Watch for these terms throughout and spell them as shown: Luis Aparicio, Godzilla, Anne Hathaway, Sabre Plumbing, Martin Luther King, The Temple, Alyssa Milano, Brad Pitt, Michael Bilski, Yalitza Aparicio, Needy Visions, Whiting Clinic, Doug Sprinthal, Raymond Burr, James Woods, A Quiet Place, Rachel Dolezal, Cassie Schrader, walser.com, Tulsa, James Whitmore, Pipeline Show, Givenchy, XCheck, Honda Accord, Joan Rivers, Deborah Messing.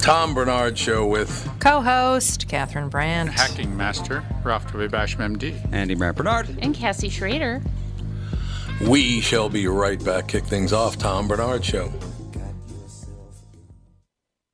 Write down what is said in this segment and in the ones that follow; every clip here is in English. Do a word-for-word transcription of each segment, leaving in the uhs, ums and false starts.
Tom Bernard Show with co-host Katherine Brandt, hacking master Ralph Basham, M D, Andy Bernard, and Cassie Schrader. We shall be right back. Kick things off, Tom Bernard Show.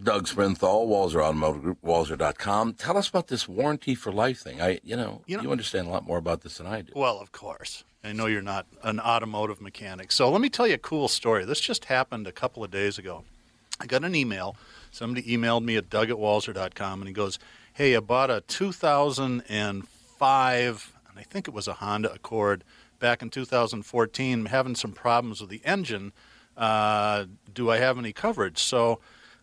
Doug Sprinthal, Walser Automotive Group, walser dot com. Tell us about this warranty for life thing. I, you know, you know, you understand a lot more about this than I do. Well, of course. I know you're not an automotive mechanic. So let me tell you a cool story. This just happened a couple of days ago. I got an email. Somebody emailed me at Doug at walser dot com, and he goes, hey, I bought a two thousand five, and I think it was a Honda Accord, back in two thousand fourteen, having some problems with the engine. Uh, do I have any coverage? So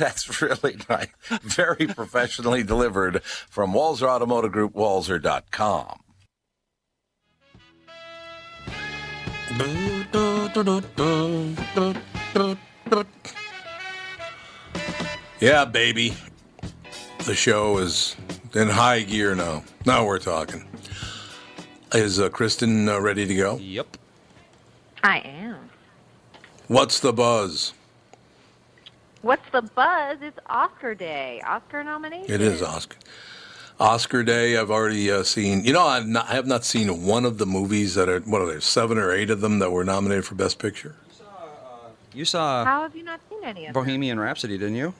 That's really nice. Very professionally delivered from Walser Automotive Group, walser dot com. Yeah, baby. The show is in high gear now. Now we're talking. Is uh, Kristen uh, ready to go? Yep. I am. What's the buzz? What's the buzz? It's Oscar Day. Oscar nomination. It is Oscar. Oscar Day, I've already uh, seen. You know, I've not, I have not seen one of the movies that are, what are there, seven or eight of them that were nominated for Best Picture? You saw... Uh, you saw How have you not seen any of them? Bohemian Rhapsody, didn't you?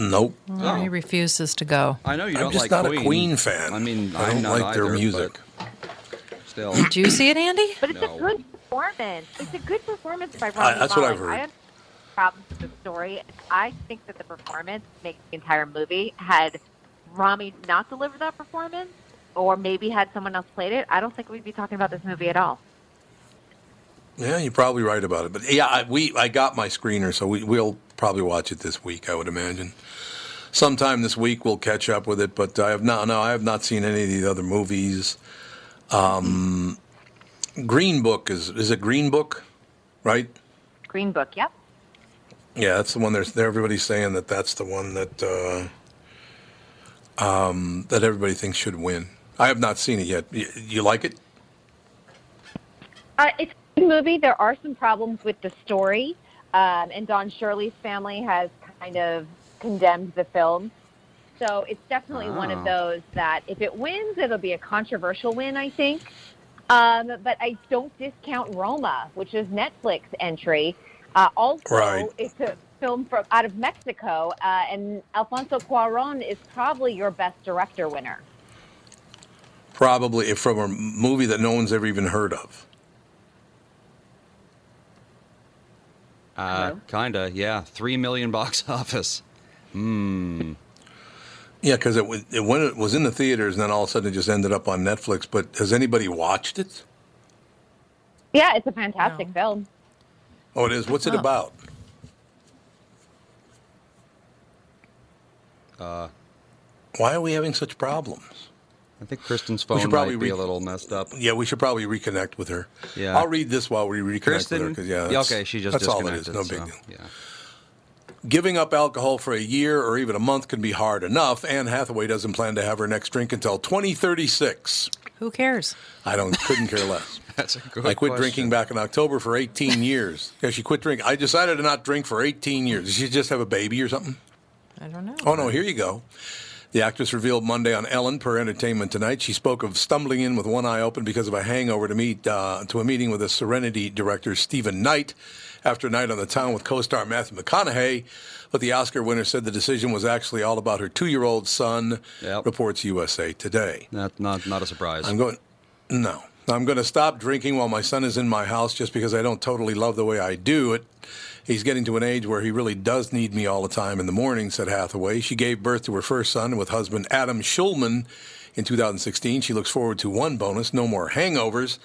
Nope. Well, oh. He refuses to go. I know you don't like Queen. I'm just like not Queen. a Queen fan. I mean, I don't like either, their music. Still. Did you see it, Andy? But it's no. a good performance. It's a good performance by Robbie. I, that's Molly. What I've heard. I have problems with the story, and I think that the performance makes the entire movie. Had Rami not delivered that performance, or maybe had someone else played it, I don't think we'd be talking about this movie at all. Yeah, you're probably right about it. But yeah, I, we I got my screener, so we, we'll probably watch it this week, I would imagine. Sometime this week we'll catch up with it, but I have not, no, I have not seen any of the other movies. Um, Green Book, is is it Green Book, right? Green Book, yep. Yeah, that's the one. There's everybody's saying that that's the one that uh, um, that everybody thinks should win. I have not seen it yet. You, you like it? Uh, it's a good movie. There are some problems with the story, um, and Don Shirley's family has kind of condemned the film. So it's definitely oh. one of those that if it wins, it'll be a controversial win, I think. Um, but I don't discount Roma, which is Netflix entry. Uh, also, right. It's a film from out of Mexico, uh, and Alfonso Cuarón is probably your best director winner. Probably from a movie that no one's ever even heard of. Uh, kinda, yeah. Three million box office. Hmm. Yeah, because it, it, when it was in the theaters, and then all of a sudden it just ended up on Netflix. But has anybody watched it? Yeah, it's a fantastic no. film. Oh, it is? What's oh. it about? Uh, Why are we having such problems? I think Kristen's phone might be re- a little messed up. Yeah, we should probably reconnect with her. Yeah. I'll read this while we reconnect Kristen, with her. Yeah, yeah, okay, she just that's disconnected. That's all it is, no big so, deal. Yeah. Giving up alcohol for a year or even a month can be hard enough. Anne Hathaway doesn't plan to have her next drink until twenty thirty-six. Who cares? I don't. Couldn't care less. That's a good I quit question. Drinking back in October for eighteen years. Yeah, she quit drinking. I decided to not drink for eighteen years. Did she just have a baby or something? I don't know. Oh, no, here you go. The actress revealed Monday on Ellen per Entertainment Tonight. She spoke of stumbling in with one eye open because of a hangover to meet uh, to a meeting with a Serenity director, Stephen Knight, after a night on the town with co-star Matthew McConaughey. But the Oscar winner said the decision was actually all about her two-year-old son, yep. reports U S A Today. Not, not, not a surprise. I'm going, no. I'm going to stop drinking while my son is in my house just because I don't totally love the way I do it. He's getting to an age where he really does need me all the time in the morning, said Hathaway. She gave birth to her first son with husband Adam Shulman in two thousand sixteen. She looks forward to one bonus, no more hangovers.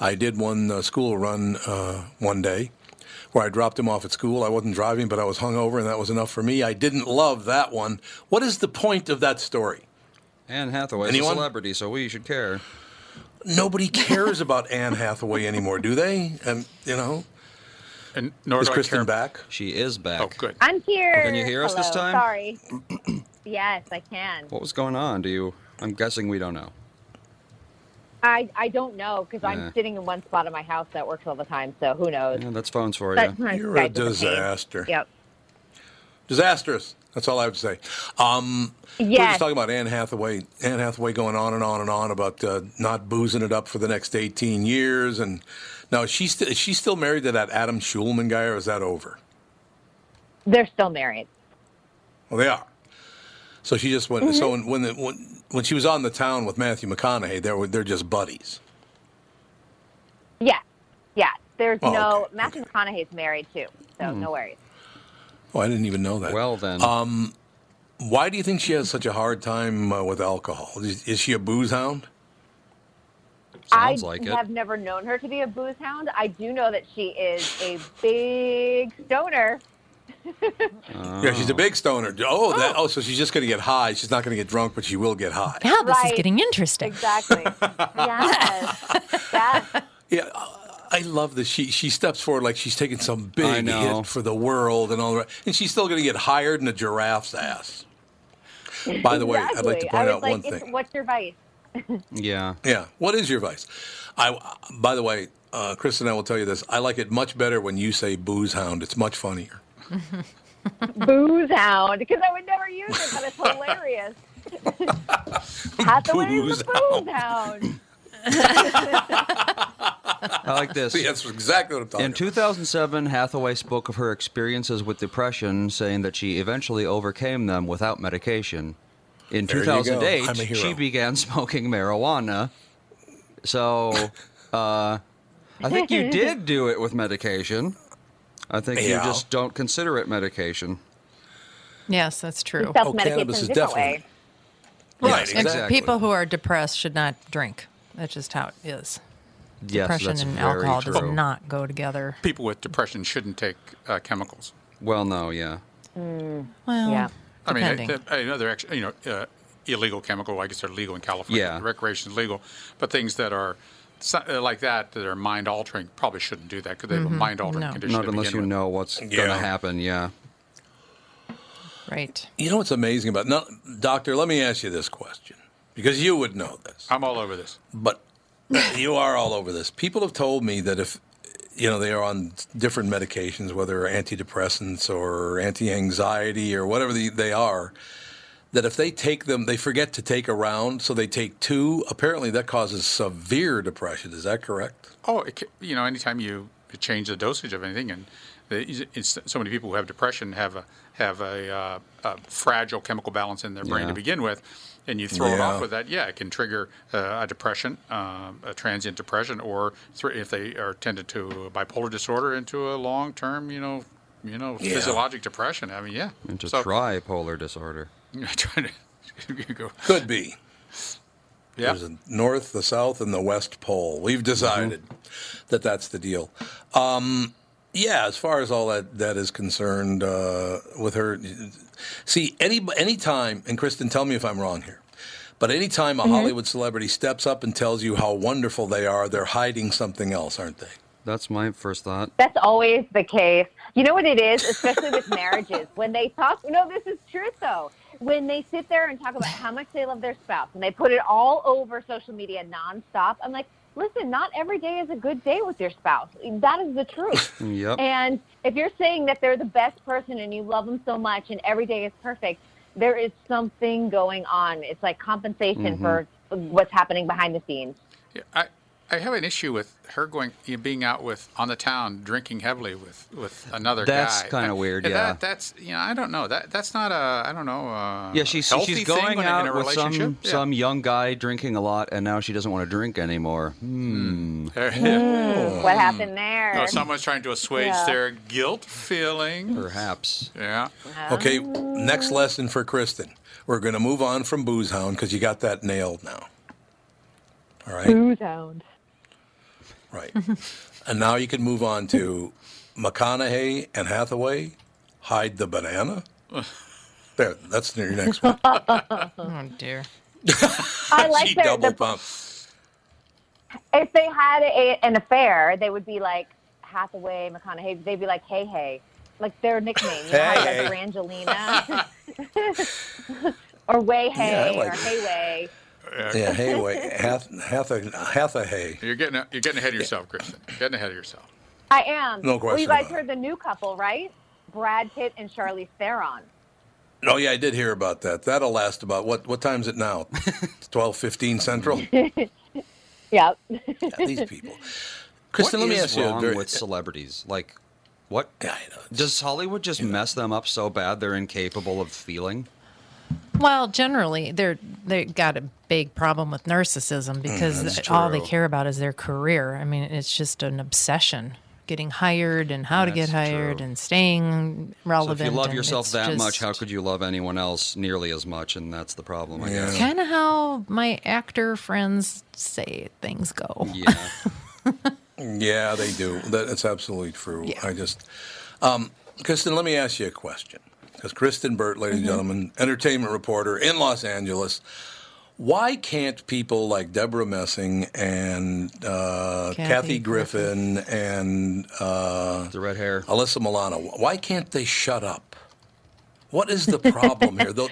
I did one uh, school run uh, one day where I dropped him off at school. I wasn't driving, but I was hungover, and that was enough for me. I didn't love that one. What is the point of that story? Anne Hathaway's a celebrity, so we should care. Nobody cares about Anne Hathaway anymore, do they? And you know... And nor is do Kristen I care. Back? She is back. Oh, good. I'm here. Can you hear us Hello. This time? Sorry. Yes, I can. What was going on? Do you? I'm guessing we don't know. I, I don't know because yeah. I'm sitting in one spot in my house that works all the time, so who knows? Yeah, that's phones for that's you. You're a disaster. Yep. Disastrous. That's all I have to say. Um, yes. We were just talking about Anne Hathaway. Anne Hathaway going on and on and on about uh, not boozing it up for the next eighteen years and. Now, is she, st- is she still married to that Adam Shulman guy, or is that over? They're still married. Well, they are. So she just went. Mm-hmm. So when when, the, when when she was on the town with Matthew McConaughey, they were they're just buddies. Yeah, yeah. There's oh, no okay. Matthew okay. McConaughey's married too, so mm. no worries. Oh, I didn't even know that. Well then, um, why do you think she has such a hard time uh, with alcohol? Is, is she a booze hound? Sounds I like have it. Never known her to be a booze hound. I do know that she is a big stoner. oh. Yeah, she's a big stoner. Oh, oh. That, oh, so she's just going to get high. She's not going to get drunk, but she will get high. Yeah, this right. is getting interesting. Exactly. yes. yes. Yeah, I love this. She she steps forward like she's taking some big hit for the world and all that. And she's still going to get higher than a giraffe's ass. By the exactly. way, I'd like to point out like, one thing. What's your vice? yeah. Yeah. What is your vice? I, by the way, uh, Chris and I will tell you this. I like it much better when you say booze hound. It's much funnier. Booze hound, because I would never use it, but it's hilarious. Hathaway is a booze hound. I like this. See, that's exactly what I'm talking about. In two thousand seven, Hathaway spoke of her experiences with depression, saying that she eventually overcame them without medication. In there two thousand eight, she began smoking marijuana. So, uh, I think you did do it with medication. I think yeah. you just don't consider it medication. Yes, that's true. Oh, cannabis is definitely... Right, yes, exactly. People who are depressed should not drink. That's just how it is. Yes, depression that's and very alcohol true. Does not go together. People with depression shouldn't take uh, chemicals. Well, no, yeah. Mm, well, yeah. I depending. mean, another actually, you know, uh, illegal chemical. I guess they're legal in California. Yeah. Recreation is legal, but things that are like that that are mind altering probably shouldn't do that because they have mm-hmm. a mind altering no. condition. Not unless you with. know what's yeah. going to happen. Yeah. Right. You know what's amazing about now, Doctor, let me ask you this question, because you would know this. I'm all over this. But you are all over this. People have told me that if, you know, they are on different medications, whether antidepressants or anti-anxiety or whatever the, they are, that if they take them, they forget to take a round, so they take two. Apparently that causes severe depression. Is that correct? Oh, it can, you know, anytime you change the dosage of anything and... It's so many people who have depression have a have a, uh, a fragile chemical balance in their brain yeah. to begin with, and you throw yeah. it off with that. Yeah, it can trigger uh, a depression, um, a transient depression, or th- if they are tended to bipolar disorder, into a long term, you know, you know, yeah. physiologic depression. I mean, yeah, into so, tripolar disorder. Could be. Yeah. There's a north, the south, and the west pole. We've decided mm-hmm. that that's the deal. Um, Yeah, as far as all that, that is concerned uh, with her. See, any any time, and Kristen, tell me if I'm wrong here, but any time a mm-hmm. Hollywood celebrity steps up and tells you how wonderful they are, they're hiding something else, aren't they? That's my first thought. That's always the case. You know what it is, especially with marriages, when they talk, no, this is true, though. When they sit there and talk about how much they love their spouse, and they put it all over social media nonstop, I'm like, listen, not every day is a good day with your spouse. That is the truth. Yep. And if you're saying that they're the best person and you love them so much and every day is perfect, there is something going on. It's like compensation mm-hmm. for what's happening behind the scenes. Yeah, I, I have an issue with her going, you know, being out with on the town drinking heavily with, with another that's guy. That's kind of weird. Yeah. That, that's you know I don't know that that's not a I don't know. A yeah, she's she's going out in a with some yeah. some young guy drinking a lot, and now she doesn't want to drink anymore. Hmm. Mm, what happened there? No, someone's trying to assuage yeah. their guilt feeling. Perhaps. Yeah. Um, okay. Next lesson for Kristen. We're going to move on from Booze Hound because you got that nailed now. All right. Booze Hound. Right. And now you can move on to McConaughey and Hathaway, hide the banana. There, that's your next one. Oh, dear. I like she their, double the, bump. If they had a, an affair, they would be like Hathaway, McConaughey. They'd be like, hey, hey. Like their nickname. You know, hey. Like Brangelina. Or Way Hey yeah, like or Hey Way. Yeah, yeah, Hathaway, Hath, Hathaway. You're getting you're getting ahead of yourself, Kristen. You're getting ahead of yourself. I am. No question. Well, you guys heard the new couple, right? Brad Pitt and Charlize Theron. Oh yeah, I did hear about that. That'll last about what? What time is it now? Twelve fifteen Central. Yeah. Yeah. These people. Kristen, what let me ask you: wrong with celebrities? Like, what? Yeah, does Hollywood just you mess know. them up so bad they're incapable of feeling? Well, generally, they're they got a big problem with narcissism because mm, all they care about is their career. I mean, it's just an obsession, getting hired and how that's to get hired true. and staying relevant. So if you love yourself that just... much, how could you love anyone else nearly as much? And that's the problem, I yeah. guess. Kind of how my actor friends say things go. Yeah, yeah, they do. That's absolutely true. Yeah. I just, um, Kristen, let me ask you a question. Because Kristen Burt, ladies and gentlemen, entertainment reporter in Los Angeles. Why can't people like Deborah Messing and uh, Kathy, Kathy Griffin, Griffin and uh, the red hair Alyssa Milano? Why can't they shut up? What is the problem here? The,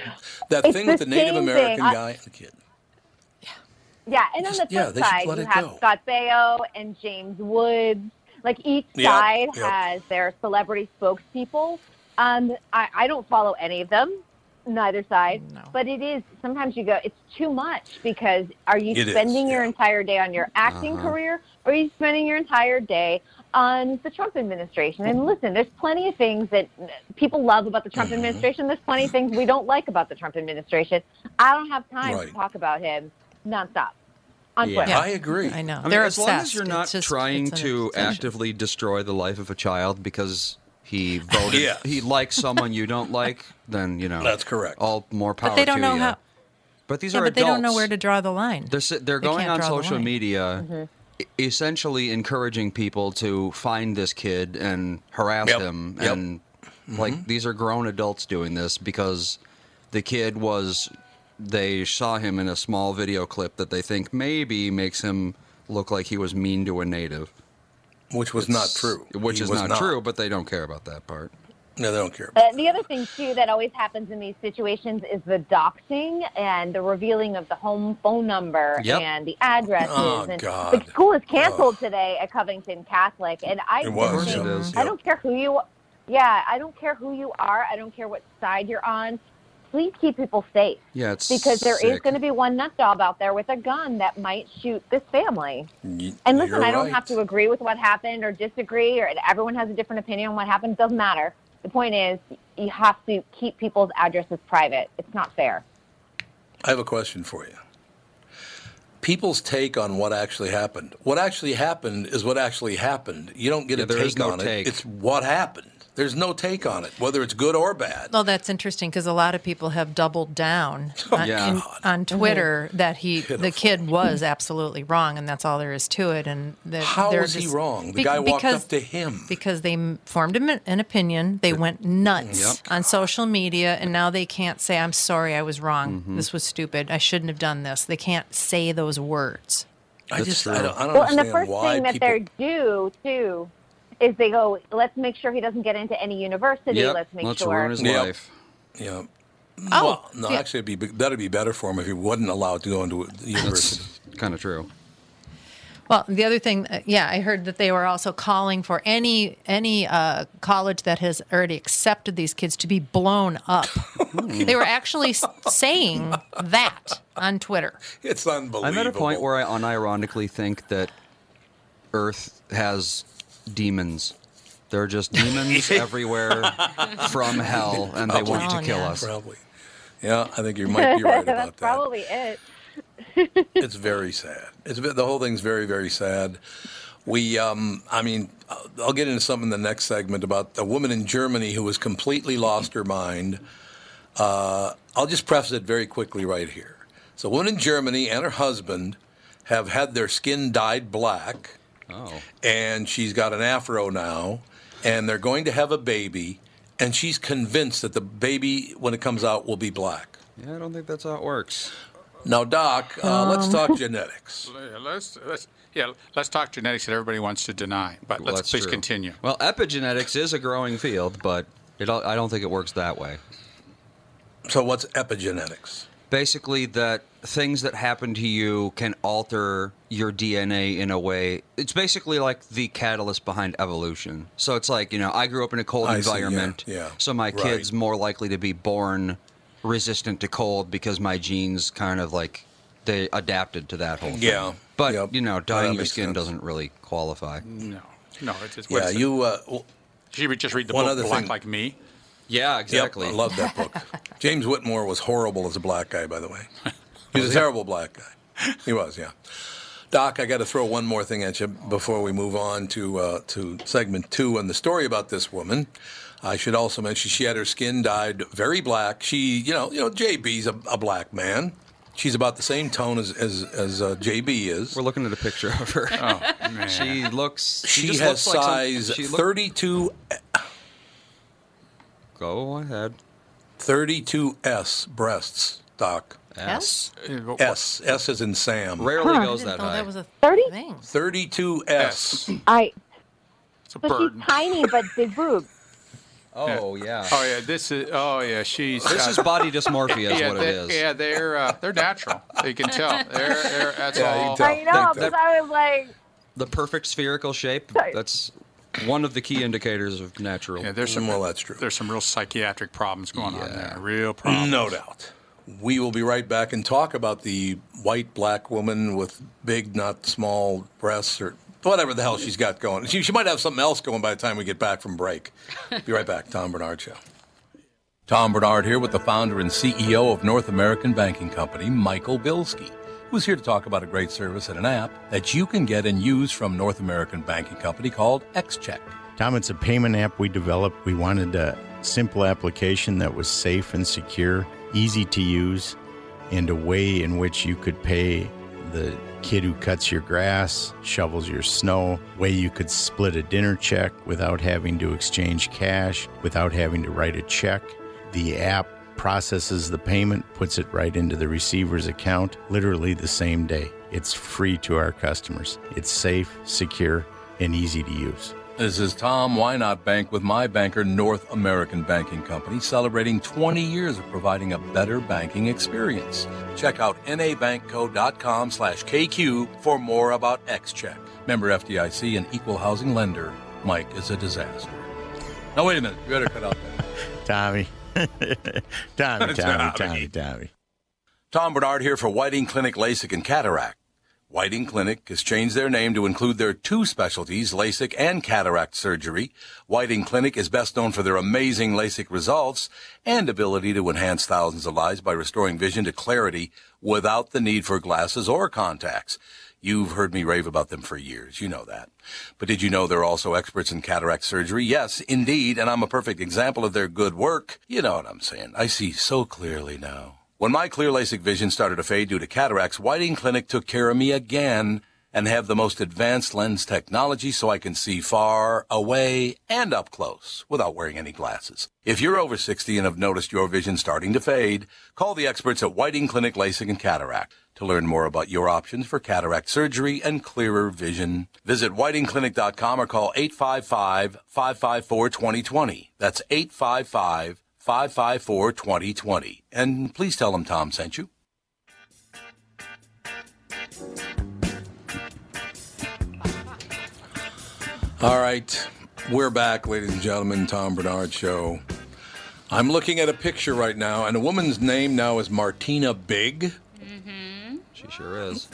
that it's thing the with the Native American thing. guy, the kid. Yeah, yeah, and on Just, the flip yeah, side, you have go. Scott Baio and James Woods. Like each yep, side yep. has their celebrity spokespeople. Um, I, I don't follow any of them. Neither side. No. But it is, sometimes you go, it's too much, because are you it spending is, yeah. your entire day on your acting uh-huh. career, or are you spending your entire day on the Trump administration? And listen, there's plenty of things that people love about the Trump mm-hmm. administration. There's plenty of things we don't like about the Trump administration. I don't have time right. to talk about him nonstop. Yeah. yeah, I agree. I know. I mean, They're as obsessed. long as you're not just, trying to actively destroy the life of a child because he voted, yeah. he likes someone you don't like, then, you know. That's correct. All more power to you. But they don't know you. how. But these yeah, are but adults. They don't know where to draw the line. They're, they're going they on social media, mm-hmm. essentially encouraging people to find this kid and harass yep. him. Yep. And, mm-hmm. like, these are grown adults doing this because the kid was... They saw him in a small video clip that they think maybe makes him look like he was mean to a native. Which was it's, not true. Which he is not, not true, but they don't care about that part. No, they don't care about uh, that. The other thing, too, that always happens in these situations is the doxing and the revealing of the home phone number yep. and the addresses. Oh, and God. The school is canceled oh. today at Covington Catholic. And I it was, think, it is. I don't care who you Yeah, I don't care who you are. I don't care what side you're on. Please keep people safe. Yeah, it's because there sick. is going to be one nutjob out there with a gun that might shoot this family. Y- and listen, I don't right. have to agree with what happened or disagree, or everyone has a different opinion on what happened. It doesn't matter. The point is, you have to keep people's addresses private. It's not fair. I have a question for you. People's take on what actually happened. What actually happened is what actually happened. You don't get yeah, a take no on take. it. It's what happened. There's no take on it, whether it's good or bad. Well, that's interesting because a lot of people have doubled down on, yeah. in, on Twitter that he, Pitiful. the kid was absolutely wrong, and that's all there is to it. And that how is just, he wrong? The be, guy walked because, up to him because they formed an opinion. They went nuts yep. on social media, and now they can't say, "I'm sorry, I was wrong. Mm-hmm. This was stupid. I shouldn't have done this." They can't say those words. I that's just, true. I don't, I don't well, understand why. Well, and the first thing people... that they do too. Is they go, let's make sure he doesn't get into any university. Yep. Let's make let's sure. Let's ruin his yep. life. Yeah. Oh. Well, no, yeah. actually, it'd be, that'd be better for him if he wasn't allowed to go into university. That's kind of true. Well, the other thing, yeah, I heard that they were also calling for any any uh, college that has already accepted these kids to be blown up. They were actually saying that on Twitter. It's unbelievable. I'm at a point where I unironically think that Earth has... demons. They're just demons everywhere from hell, and they want to kill us. Probably. Yeah, I think you might be right about That's that. That's probably it. It's very sad. It's the whole thing's very, very sad. We, um, I mean, I'll get into something in the next segment about a woman in Germany who has completely lost her mind. Uh, I'll just preface it very quickly right here. So a woman in Germany and her husband have had their skin dyed black. Oh. And she's got an afro now, and they're going to have a baby, and she's convinced that the baby, when it comes out, will be black. Yeah, I don't think that's how it works. Now, Doc, uh, um. let's talk genetics. Let's, let's, yeah, let's talk genetics that everybody wants to deny, but well, let's please true. continue. Well, epigenetics is a growing field, but it, I don't think it works that way. So what's epigenetics? Basically, that things that happen to you can alter your D N A in a way. It's basically like the catalyst behind evolution. So it's like, you know, I grew up in a cold I environment, see, yeah, yeah. so my right. kid's more likely to be born resistant to cold because my genes kind of like, they adapted to that whole thing. Yeah. But, yep. you know, dyeing your skin sense. doesn't really qualify. No. No, it's just... Yeah, you... Uh, well, she would just read the book Black Like Me. Yeah, exactly. Yep, I love that book. James Whitmore was horrible as a black guy, by the way. He was a terrible black guy. He was, yeah. Doc, I got to throw one more thing at you before we move on to uh, to segment two and the story about this woman. I should also mention she had her skin dyed very black. She, you know, you know, J B's a, a black man. She's about the same tone as as, as uh, J B is. We're looking at a picture of her. Oh man, she looks. She, she just has looks size like some, she thirty-two. Look- Go ahead. thirty-two S breasts, Doc. S? S. S as in Sam. Rarely huh. goes that high. That was a thirty? thirty-two S. I. It's a but bird. She's tiny, but big boobs. Oh, yeah. Oh, yeah. This is, oh, yeah. She's. This uh, is body dysmorphia, is yeah, what they, it is. Yeah, they're uh, they're natural. You can tell. They're, they're, that's yeah, all. I know, because I was like. The perfect spherical shape. Sorry. That's. one of the key indicators of natural. Yeah, there's some well, that's true. There's some real psychiatric problems going yeah. on there. Real problems. No doubt. We will be right back and talk about the white black woman with big, not small breasts or whatever the hell she's got going. She, she might have something else going by the time we get back from break. Be right back. Tom Bernard Show. Tom Bernard here with the founder and C E O of North American Banking Company, Michael Bilski, who's here to talk about a great service and an app that you can get and use from North American Banking Company called XCheck. Tom, it's a payment app we developed. We wanted a simple application that was safe and secure, easy to use, and a way in which you could pay the kid who cuts your grass, shovels your snow, way you could split a dinner check without having to exchange cash, without having to write a check. The app processes the payment, puts it right into the receiver's account, literally the same day. It's free to our customers. It's safe, secure, and easy to use. This is Tom. Why not bank with my banker, North American Banking Company, celebrating twenty years of providing a better banking experience. Check out nabankco.com slash KQ for more about XCheck. Member F D I C and equal housing lender. Mike is a disaster. Now, wait a minute. You better cut out that. Tommy. Tommy, Tommy, Tommy, Tommy, Tommy. Tom Bernard here for Whiting Clinic LASIK and Cataract. Whiting Clinic has changed their name to include their two specialties, LASIK and cataract surgery. Whiting Clinic is best known for their amazing LASIK results and ability to enhance thousands of lives by restoring vision to clarity without the need for glasses or contacts. You've heard me rave about them for years. You know that. But did you know they're also experts in cataract surgery? Yes, indeed, and I'm a perfect example of their good work. You know what I'm saying. I see so clearly now. When my clear LASIK vision started to fade due to cataracts, Whiting Clinic took care of me again and have the most advanced lens technology so I can see far, away, and up close without wearing any glasses. If you're over sixty and have noticed your vision starting to fade, call the experts at Whiting Clinic LASIK and Cataract. To learn more about your options for cataract surgery and clearer vision, visit whiting clinic dot com or call eight five five, five five four, two zero two zero. That's eight five five, five five four, two zero two zero. And please tell them Tom sent you. All right. We're back, ladies and gentlemen. Tom Bernard Show. I'm looking at a picture right now, and a woman's name now is Martina Big. She sure is.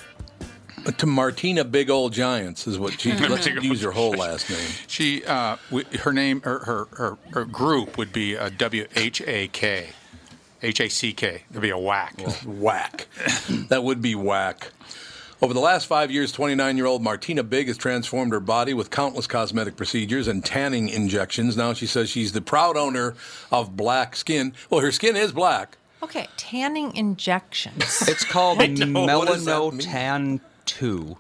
But to Martina Big Old Giants is what she let's use her whole last name. She, uh, her name, her her, her, her group would be a W H A K, H A C K. There'd be a whack, well, whack. That would be whack. Over the last five years, twenty-nine-year-old Martina Big has transformed her body with countless cosmetic procedures and tanning injections. Now she says she's the proud owner of black skin. Well, her skin is black. Okay, tanning injections. It's called Melanotan two.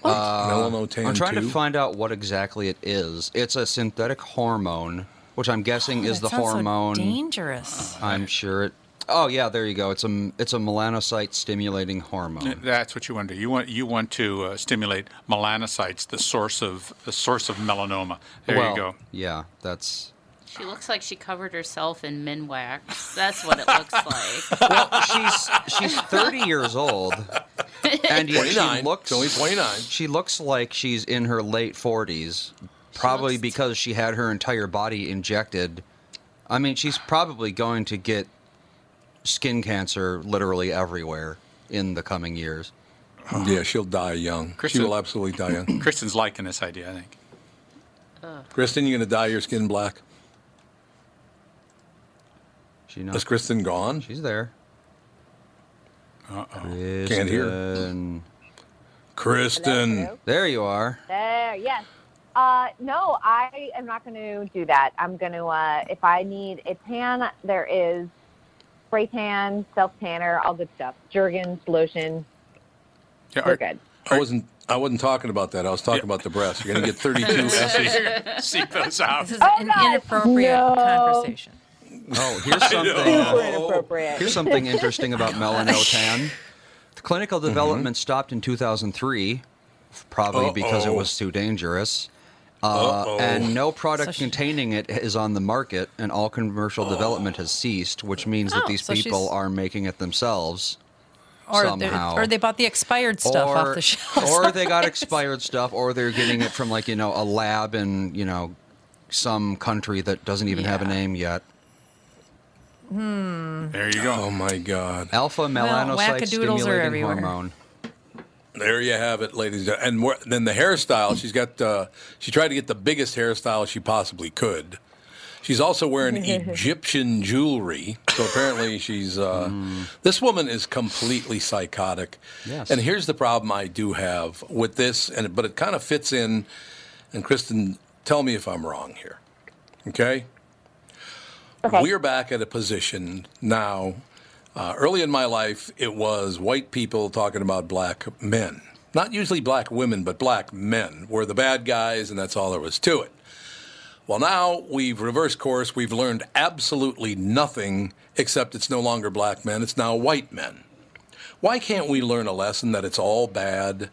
What? Uh, Melanotan I'm trying two? to find out what exactly it is. It's a synthetic hormone, which I'm guessing oh, is the hormone. So dangerous. I'm sure it. Oh yeah, there you go. It's a it's a melanocyte stimulating hormone. That's what you want to do. You want you want to uh, stimulate melanocytes, the source of the source of melanoma. There well, you go. Yeah, that's. She looks like she covered herself in minwax. That's what it looks like. Well, she's she's thirty years old, and yet she looks only twenty-nine. She looks like she's in her late forties, probably she looks... because she had her entire body injected. I mean, she's probably going to get skin cancer literally everywhere in the coming years. Yeah, she'll die young. Kristen, she will absolutely die young. Kristen's liking this idea, I think. Uh. Kristen, you're going to dye your skin black? She not, is Kristen gone? She's there. Uh oh. Can't hear. Kristen. Hello? There you are. There, yes. Uh, no, I am not going to do that. I'm going to, uh, if I need a tan, there is spray tan, self tanner, all good stuff. Jergens, lotion. Yeah, we're are, good. I wasn't. I wasn't talking about that. I was talking yeah. about the breasts. You're going to get thirty-two S's. Seek those out. This is oh, an God. inappropriate no. conversation. Oh, here's something. Uh, here's something interesting about melanotan. The clinical development mm-hmm. stopped in two thousand three, probably Uh-oh. because it was too dangerous, uh, and no product so she... containing it is on the market, and all commercial oh. development has ceased, which means oh, that these so people she's... are making it themselves. or somehow. Or they bought the expired stuff or, off the shelf. Or they got expired stuff, or they're getting it from, like, you know, a lab in, you know, some country that doesn't even yeah. have a name yet. Hmm. There you go. Oh, my God. Alpha melanocyte stimulating hormone. There you have it, ladies and gentlemen. And then the hairstyle, she's got, uh, she tried to get the biggest hairstyle she possibly could. She's also wearing Egyptian jewelry. So apparently she's, uh, mm. this woman is completely psychotic. Yes. And here's the problem I do have with this, and but it kind of fits in, and Kristen, tell me if I'm wrong here, okay? Okay. We're back at a position now. Uh, early in my life, it was white people talking about black men. Not usually black women, but black men were the bad guys, and that's all there was to it. Well, now we've reversed course. We've learned absolutely nothing, except it's no longer black men. It's now white men. Why can't we learn a lesson that it's all bad?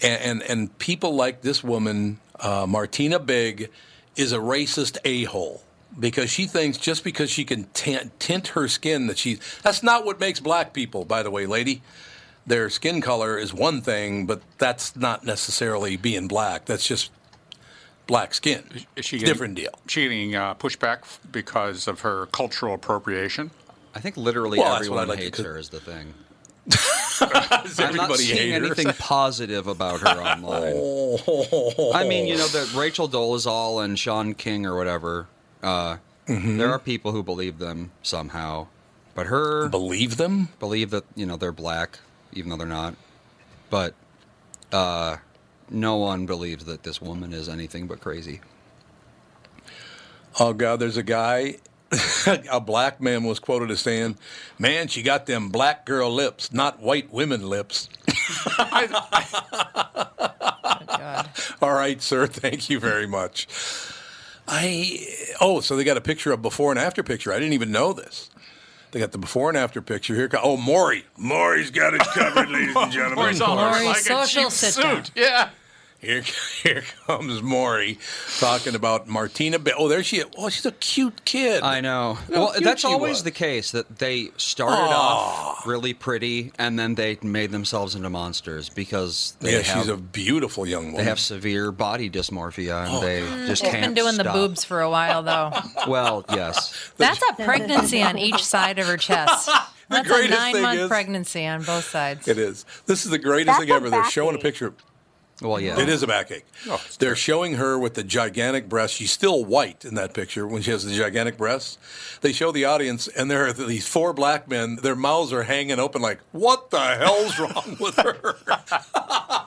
And, and, and people like this woman, uh, Martina Big, is a racist a-hole. Because she thinks just because she can t- tint her skin that she... That's not what makes black people, by the way, lady. Their skin color is one thing, but that's not necessarily being black. That's just black skin. Is she getting, different deal. She getting uh, pushback because of her cultural appropriation? I think literally well, everyone like hates her is the thing. I'm not seeing anything positive about her online. oh. I mean, you know, the Rachel Dolezal and Sean King or whatever... Uh, mm-hmm. There are people who believe them somehow, but her believe them believe that you know they're black, even though they're not. But uh, no one believes that this woman is anything but crazy. Oh God, there's a guy, a black man was quoted as saying, "Man, she got them black girl lips, not white women lips." I, I... God. All right, sir. Thank you very much. I oh, so they got a picture of before and after picture. I didn't even know this. They got the before and after picture here. Oh, Maury, Maury's got it covered, ladies and gentlemen. Maury's on her like a cheap suit. Yeah, here, here comes Maury talking about Martina. Be- oh, there she is. Oh, she's a cute kid. I know. You know well, that's always was. the case that they started Aww. off really pretty and then they made themselves into monsters because they yeah, have, she's a beautiful young woman. They have severe body dysmorphia and oh, they just They've can't. They've been doing stop. the boobs for a while though. Well, yes. That's a pregnancy on each side of her chest. That's a nine-month is, pregnancy on both sides. It is. This is the greatest that's thing ever. They're showing a picture. Well, yeah. It is a backache. Oh, They're tough. showing her with the gigantic breasts. She's still white in that picture when she has the gigantic breasts. They show the audience, and there are these four black men. Their mouths are hanging open like, what the hell's wrong with her?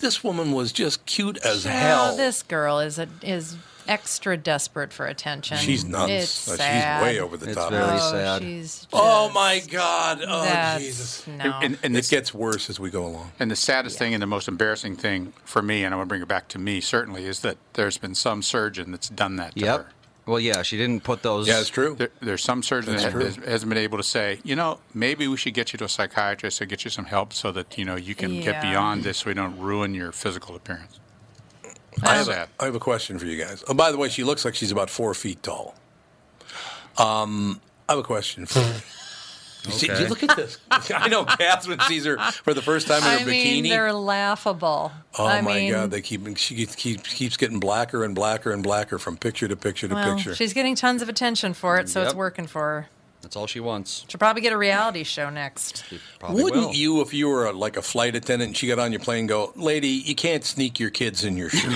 This woman was just cute as yeah, hell. This girl is a, is extra desperate for attention. She's nuts. It's uh, sad. She's way over the it's top. It's very oh, sad. She's oh, my God. Oh, Jesus. No. And, and this, it gets worse as we go along. And the saddest yeah. thing and the most embarrassing thing for me, and I want to bring it back to me, certainly, is that there's been some surgeon that's done that to yep. her. Well, yeah, she didn't put those... Yeah, it's true. There, there's some surgeon that's that has, hasn't been able to say, you know, maybe we should get you to a psychiatrist or get you some help so that, you know, you can yeah. get beyond this so we don't ruin your physical appearance. I have, a, I have a question for you guys. Oh, by the way, she looks like she's about four feet tall. Um, I have a question for you. Okay. See, you look at this. I know Katherine sees her for the first time in I her mean, bikini. I mean, they're laughable. Oh, I my mean, God. They keep She keeps, keeps getting blacker and blacker and blacker from picture to picture to well, picture. She's getting tons of attention for it, so yep. it's working for her. That's all she wants. She'll probably get a reality show next. Wouldn't will. you, if you were a, like a flight attendant and she got on your plane, go, lady, you can't sneak your kids in your shoe.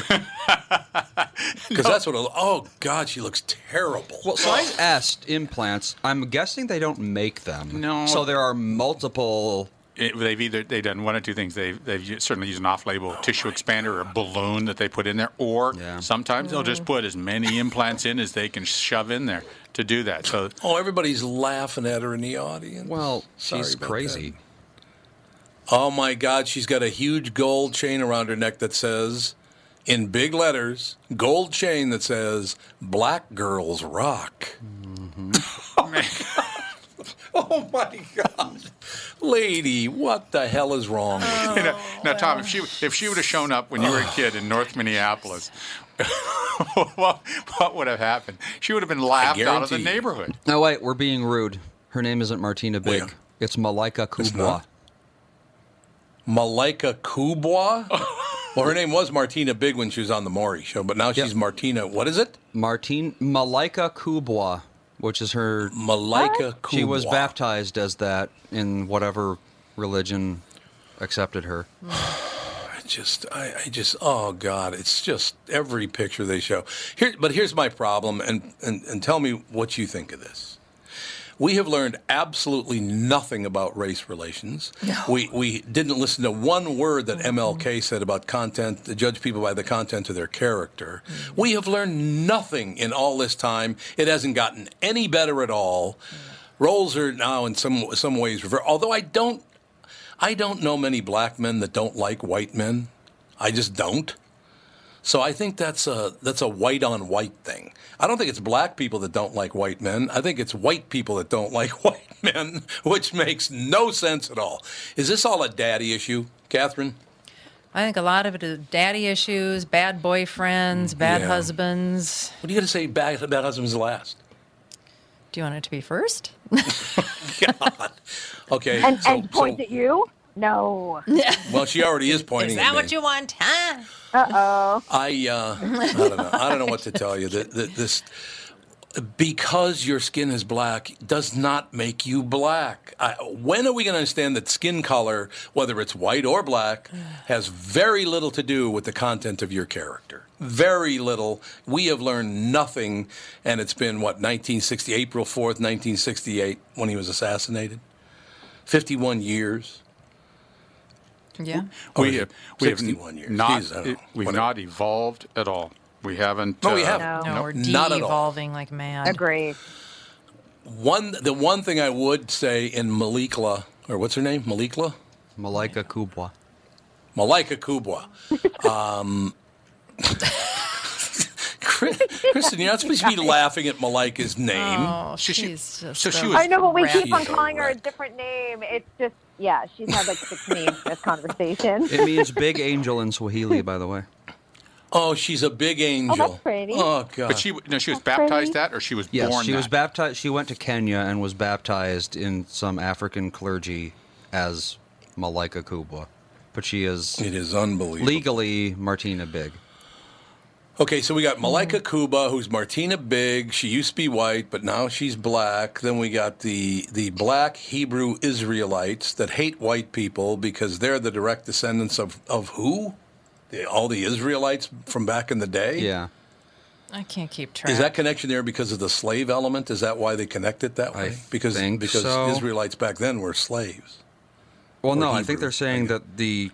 Because no. that's what, oh, God, she looks terrible. Well, so I asked implants. I'm guessing they don't make them. No. So there are multiple... It, they've either they've done one or two things. They've they've certainly used an off-label oh tissue expander or a balloon that they put in there, or yeah. sometimes mm-hmm. they'll just put as many implants in as they can shove in there to do that. So oh, everybody's laughing at her in the audience. Well, Sorry she's crazy. That. Oh my God, she's got a huge gold chain around her neck that says, in big letters, gold chain that says "Black girls rock." Mm-hmm. Oh my God. Oh, my God. Lady, what the hell is wrong with you? Oh, you know, now, well. Tom, if she if she would have shown up when you were a kid in North Minneapolis, what, what would have happened? She would have been laughed out of the neighborhood. No, wait, we're being rude. Her name isn't Martina Big. Wait. It's Malaika Kubwa. Malaika Kubwa. Well, her name was Martina Big when she was on the Maury show, but now she's yep. Martina. What is it? Martin Malaika Kubwa, which is her. Malaika Kubwa. She was baptized as that in whatever religion accepted her. I just, I, I just, oh God, it's just every picture they show. Here, but here's my problem, and, and, and tell me what you think of this. We have learned absolutely nothing about race relations. No. We we didn't listen to one word that M L K said about content, to judge people by the content of their character. We have learned nothing in all this time. It hasn't gotten any better at all. Roles are now in some some ways reversed. Although I don't, I don't know many black men that don't like white men. I just don't. So I think that's a that's a white-on-white thing. I don't think it's black people that don't like white men. I think it's white people that don't like white men, which makes no sense at all. Is this all a daddy issue, Katherine? I think a lot of it is daddy issues, bad boyfriends, bad yeah. husbands. What do you got to say bad, bad husbands last? Do you want it to be first? God. Okay. And, so, and point so, at you? No. Well, she already is pointing at me. Is that what you want, huh? Uh-oh. I, uh, I don't know. I don't know what to tell you. The, the, this, because your skin is black does not make you black. I, when are we going to understand that skin color, whether it's white or black, has very little to do with the content of your character? Very little. We have learned nothing, and it's been, what, nineteen sixty, April fourth, nineteen sixty-eight, when he was assassinated? fifty-one years. Yeah, we have, we have years. not Jeez, it, we've Whatever. not evolved at all. We haven't. No, uh, we haven't. No, no, we're de-evolving like mad. Agreed. One, the one thing I would say in Malikla, or what's her name, Malikla, Malaika Kubwa, Malaika Kubwa. um, Kristen, you're not supposed to be laughing at Malaika's name. Oh, she's, she's just so she was. I know, but we keep on calling her a different name. It's just. Yeah, she's had like six names in this conversation. It means big angel in Swahili, by the way. Oh, she's a big angel. Oh, that's pretty. Oh, God. But she, no, she was that's baptized pretty. at, or she was yes, born she that? was baptized. She went to Kenya and was baptized in some African clergy as Malaika Kubwa. But she is... It is unbelievable. Legally, Martina Big. Okay, so we got Malaika Kubwa, who's Martina Big. She used to be white, but now she's black. Then we got the the black Hebrew Israelites that hate white people because they're the direct descendants of, of who? The, all the Israelites from back in the day? Yeah. I can't keep track. Is that connection there because of the slave element? Is that why they connect it that way? I because think because so. Israelites back then were slaves. Well, no, Hebrew, I think they're saying that the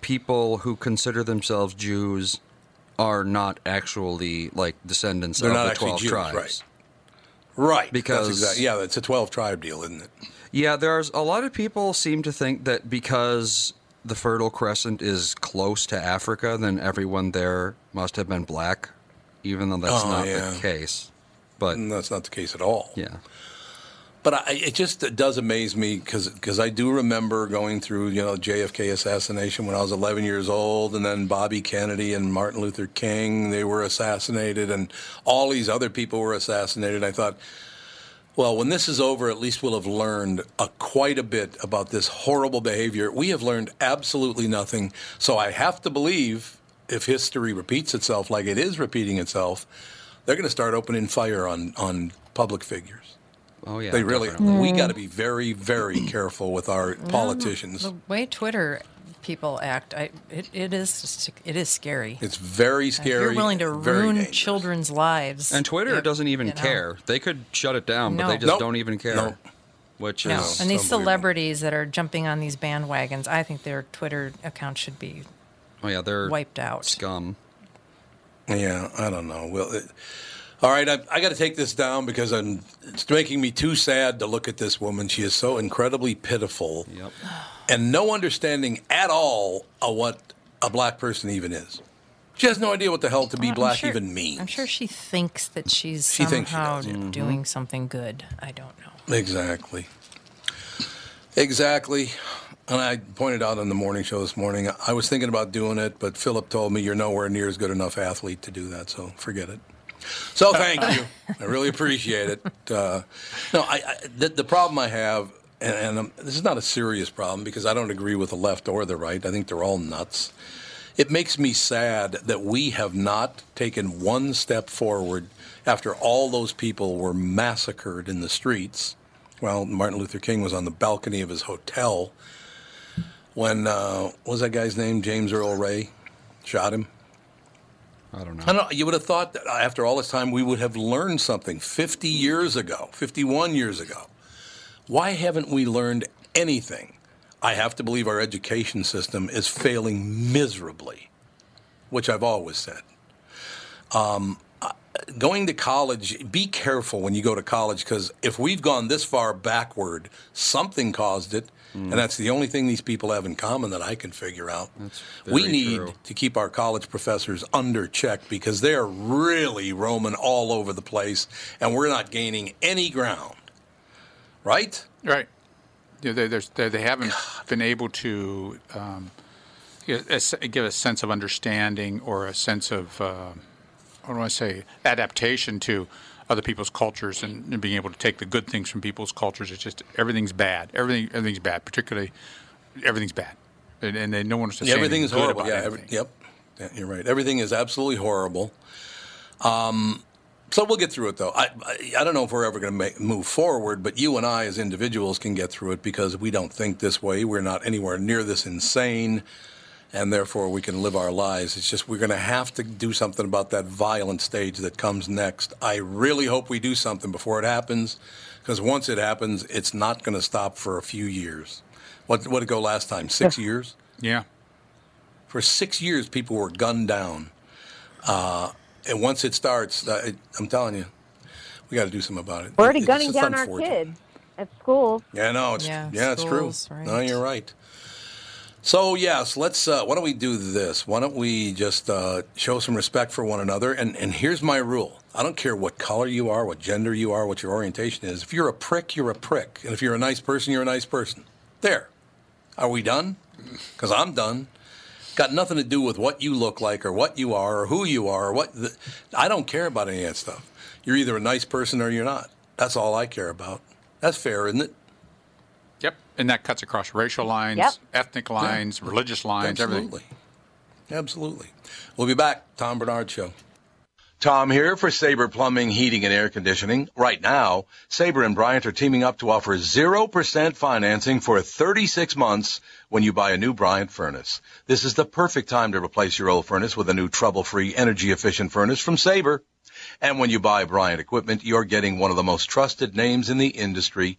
people who consider themselves Jews... are not actually like descendants They're of the twelve Jews, tribes. Right. Right. Because that's exactly, yeah, it's a twelve tribe deal, isn't it? Yeah, there's a lot of people seem to think that because the Fertile Crescent is close to Africa, then everyone there must have been black, even though that's oh, not yeah. the case. But that's not the case at all. Yeah. But I, it just it does amaze me because I do remember going through, you know, J F K assassination when I was eleven years old, and then Bobby Kennedy and Martin Luther King, they were assassinated, and all these other people were assassinated. I thought, well, when this is over, at least we'll have learned a, quite a bit about this horrible behavior. We have learned absolutely nothing, so I have to believe if history repeats itself like it is repeating itself, they're going to start opening fire on, on public figures. Oh yeah, they really. Mm. We got to be very, very careful with our politicians. The way Twitter people act, I, it, it is it is scary. It's very scary. They're willing to ruin dangerous. children's lives, and Twitter it, doesn't even you know. care. They could shut it down, no. but they just nope. don't even care. Nope. Which no. is and these celebrities that are jumping on these bandwagons, I think their Twitter account should be. Oh yeah, they're wiped out. Scum. Yeah, I don't know. Well. It, All right, I, I got to take this down because I'm, it's making me too sad to look at this woman. She is so incredibly pitiful, yep. and no understanding at all of what a black person even is. She has no idea what the hell to be well, black sure, even means. I'm sure she thinks that she's she somehow she does, yeah. doing something good. I don't know. Exactly. Exactly. And I pointed out on the morning show this morning, I was thinking about doing it, but Philip told me you're nowhere near as good enough athlete to do that, so forget it. So thank you. I really appreciate it. Uh, no, I, I, the, the problem I have and, and um, this is not a serious problem because I don't agree with the left or the right. I think they're all nuts. It makes me sad that we have not taken one step forward after all those people were massacred in the streets. Well, Martin Luther King was on the balcony of his hotel when, uh, what was that guy's name? James Earl Ray shot him. I don't know. I don't, you would have thought that after all this time we would have learned something fifty years ago, fifty-one years ago. Why haven't we learned anything? I have to believe our education system is failing miserably, which I've always said. Um, going to college, be careful when you go to college, because if we've gone this far backward, something caused it, mm. and that's the only thing these people have in common that I can figure out. That's very we need true. to keep our college professors under check, because they're really roaming all over the place, and we're not gaining any ground. Right? Right. You know, they, they, they haven't God. been able to um, give a sense of understanding or a sense of, uh, what do I say, adaptation to other people's cultures and, and being able to take the good things from people's cultures. It's just everything's bad. Everything, everything's bad, particularly everything's bad. And, and they, no one wants to yeah, say anything good horrible. about yeah, everything. Every, yep. Yeah, you're right. Everything is absolutely horrible. Um So we'll get through it, though. I I don't know if we're ever going to move forward, but you and I as individuals can get through it because we don't think this way. We're not anywhere near this insane, and therefore we can live our lives. It's just we're going to have to do something about that violent stage that comes next. I really hope we do something before it happens, because once it happens, it's not going to stop for a few years. What what did it go last time? Six yeah. years? Yeah. For six years, people were gunned down. Uh And once it starts, uh, it, I'm telling you, we got to do something about it. We're already it, gunning down our kids at school. Yeah, no, it's yeah, yeah schools, it's true. Right. No, you're right. So yes, let's. Uh, why don't we do this? Why don't we just uh, show some respect for one another? And and here's my rule: I don't care what color you are, what gender you are, what your orientation is. If you're a prick, you're a prick, and if you're a nice person, you're a nice person. There. Are we done? Because I'm done. Got nothing to do with what you look like or what you are or who you are or what the, I don't care about any of that stuff. You're either a nice person or you're not. That's all I care about. That's fair, isn't it? Yep. And that cuts across racial lines, yep. ethnic lines, yeah. religious lines, Absolutely. everything. Absolutely. We'll be back. Tom Bernard Show. Tom here for Sabre Plumbing, Heating, and Air Conditioning. Right now, Sabre and Bryant are teaming up to offer zero percent financing for thirty-six months when you buy a new Bryant furnace. This is the perfect time to replace your old furnace with a new trouble-free, energy-efficient furnace from Sabre. And when you buy Bryant equipment, you're getting one of the most trusted names in the industry.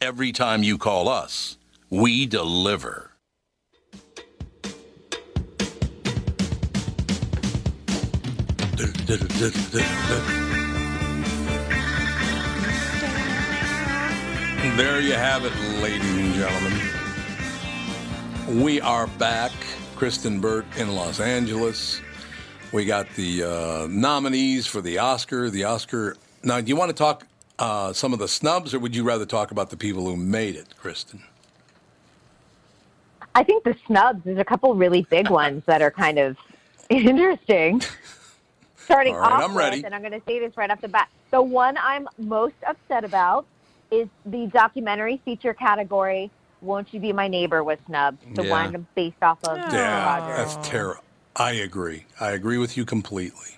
Every time you call us, we deliver. There you have it, ladies and gentlemen. We are back. Kristen Burt in Los Angeles. We got the uh, nominees for the Oscar. The Oscar. Now, do you want to talk Uh, some of the snubs, or would you rather talk about the people who made it, Kristen? I think the snubs, there's a couple really big ones that are kind of interesting. Starting right, off I'm with, ready. and I'm going to say this right off the bat, the one I'm most upset about is the documentary feature category, Won't You Be My Neighbor, was snubbed. The yeah. one based off of yeah. Roger. That's terrible. I agree. I agree with you completely.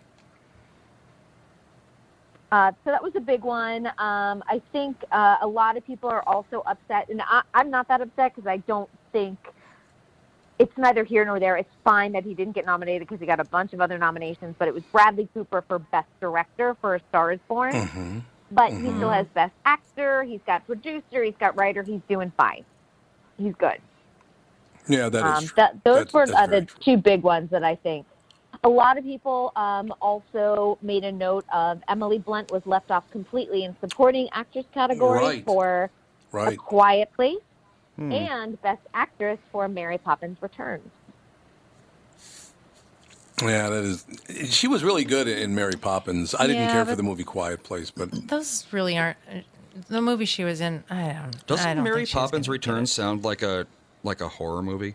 Uh, so that was a big one. Um, I think uh, a lot of people are also upset, and I, I'm not that upset because I don't think it's neither here nor there. It's fine that he didn't get nominated because he got a bunch of other nominations, but it was Bradley Cooper for Best Director for A Star Is Born. Mm-hmm. But mm-hmm. he still has Best Actor, he's got Producer, he's got Writer, he's doing fine. He's good. Yeah, that um, is true. That, those that's, were that's uh, the true. two big ones that I think. A lot of people um, also made a note of Emily Blunt was left off completely in supporting actress category right. for right. A Quiet Place hmm. and Best Actress for Mary Poppins Returns. Yeah, that is. She was really good in Mary Poppins. I didn't yeah, care for the movie Quiet Place, but those really aren't the movie she was in. I don't. Doesn't I don't Mary think Poppins Returns sound like a like a horror movie?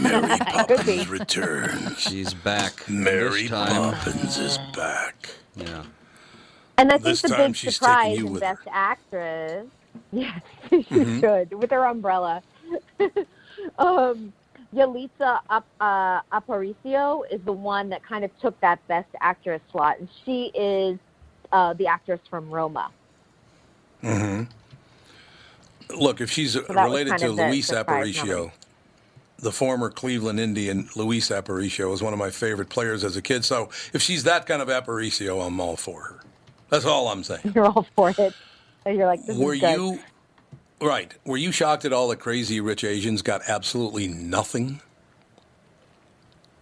Mary Poppins Returns. She's back. Mary Poppins is back. Yeah. And I think the big surprise in Best Actress. Yes, she mm-hmm. should with her umbrella. um. Yalitza uh, Aparicio is the one that kind of took that Best Actress slot, and she is uh, the actress from Roma. Mm-hmm. Look, if she's so related to Luis Aparicio, number. the former Cleveland Indian Luis Aparicio was one of my favorite players as a kid, so if she's that kind of Aparicio, I'm all for her. That's all I'm saying. You're all for it. So you're like, this Were is good. you... Right. Were you shocked at all the Crazy Rich Asians got absolutely nothing?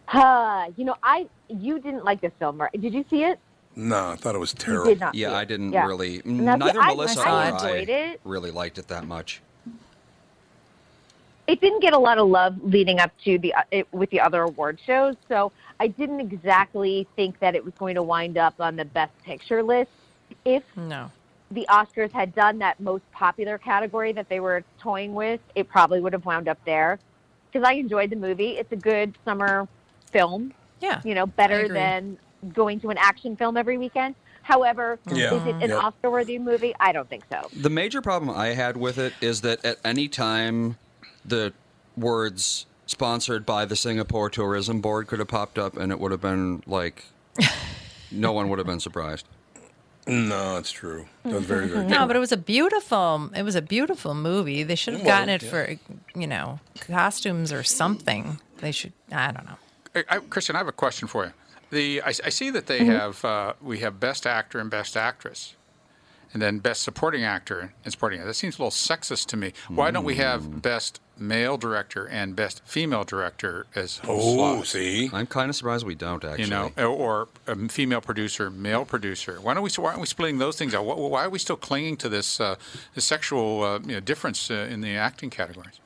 Uh, you know, I you didn't like this film, right? Did you see it? No, I thought it was terrible. You did not yeah, see I didn't it. really. Yeah. Neither I, Melissa or I, I, I really liked it that much. It didn't get a lot of love leading up to the it, with the other award shows, so I didn't exactly think that it was going to wind up on the Best Picture list. If no. the Oscars had done that most popular category that they were toying with, it probably would have wound up there. Because I enjoyed the movie. It's a good summer film. Yeah. You know, better than going to an action film every weekend. However, yeah. is it an yeah. Oscar-worthy movie? I don't think so. The major problem I had with it is that at any time the words sponsored by the Singapore Tourism Board could have popped up and it would have been like, no one would have been surprised. No, it's true. That was very, very. True. No, but it was a beautiful. It was a beautiful movie. They should have gotten it yeah. for, you know, costumes or something. They should. I don't know. I, I, Kristen, I have a question for you. The I, I see that they mm-hmm. have uh, we have Best Actor and Best Actress, and then Best Supporting Actor and Supporting Actor. That seems a little sexist to me. Why mm. don't we have Best Male Director and Best Female Director as oh slots? See, I'm kind of surprised we don't actually, you know, or, or um, female producer, male producer. Why don't we? Why aren't we splitting those things out? Why, why are we still clinging to this, uh, this sexual uh, you know, difference uh, in the acting categories?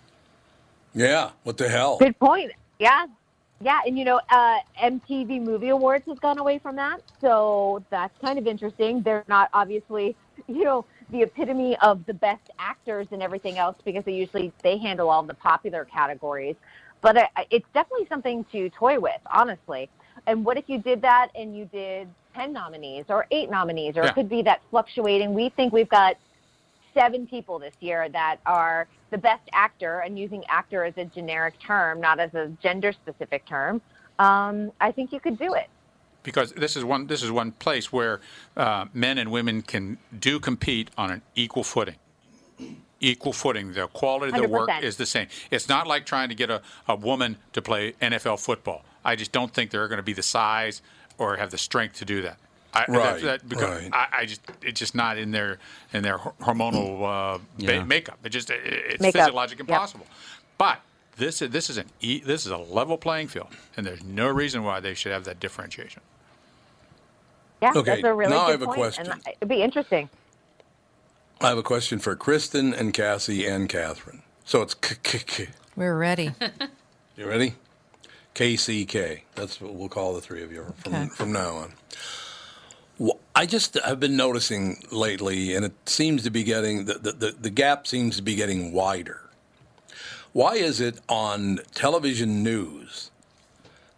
Yeah, what the hell? Good point. Yeah, yeah, and you know, uh, M T V Movie Awards has gone away from that, so that's kind of interesting. They're not obviously, you know, the epitome of the best actors and everything else, because they usually they handle all the popular categories. But uh, it's definitely something to toy with, honestly. And what if you did that and you did ten nominees or eight nominees, or yeah. it could be that fluctuating. We think we've got seven people this year that are the best actor, and using actor as a generic term, not as a gender-specific term. Um, I think you could do it. Because this is one this is one place where uh, men and women can do compete on an equal footing. Equal footing. The quality of the work is the same. It's not like trying to get a, a woman to play N F L football. I just don't think they're going to be the size or have the strength to do that. I, right. That, that, because right. I, I just it's just not in their in their hormonal uh, yeah. ba- makeup. It just it, it's makeup. physiologically impossible. Yep. But this is this is an e- this is a level playing field, and there's no reason why they should have that differentiation. Yeah, okay. That's a really now good I have a point, question. And it'd be interesting. I have a question for Kristen and Cassie and Catherine. So it's K K K. We're ready. You ready? K C K. That's what we'll call the three of you from, okay. from now on. Well, I just I've been noticing lately, and it seems to be getting the the, the the gap seems to be getting wider. Why is it on television news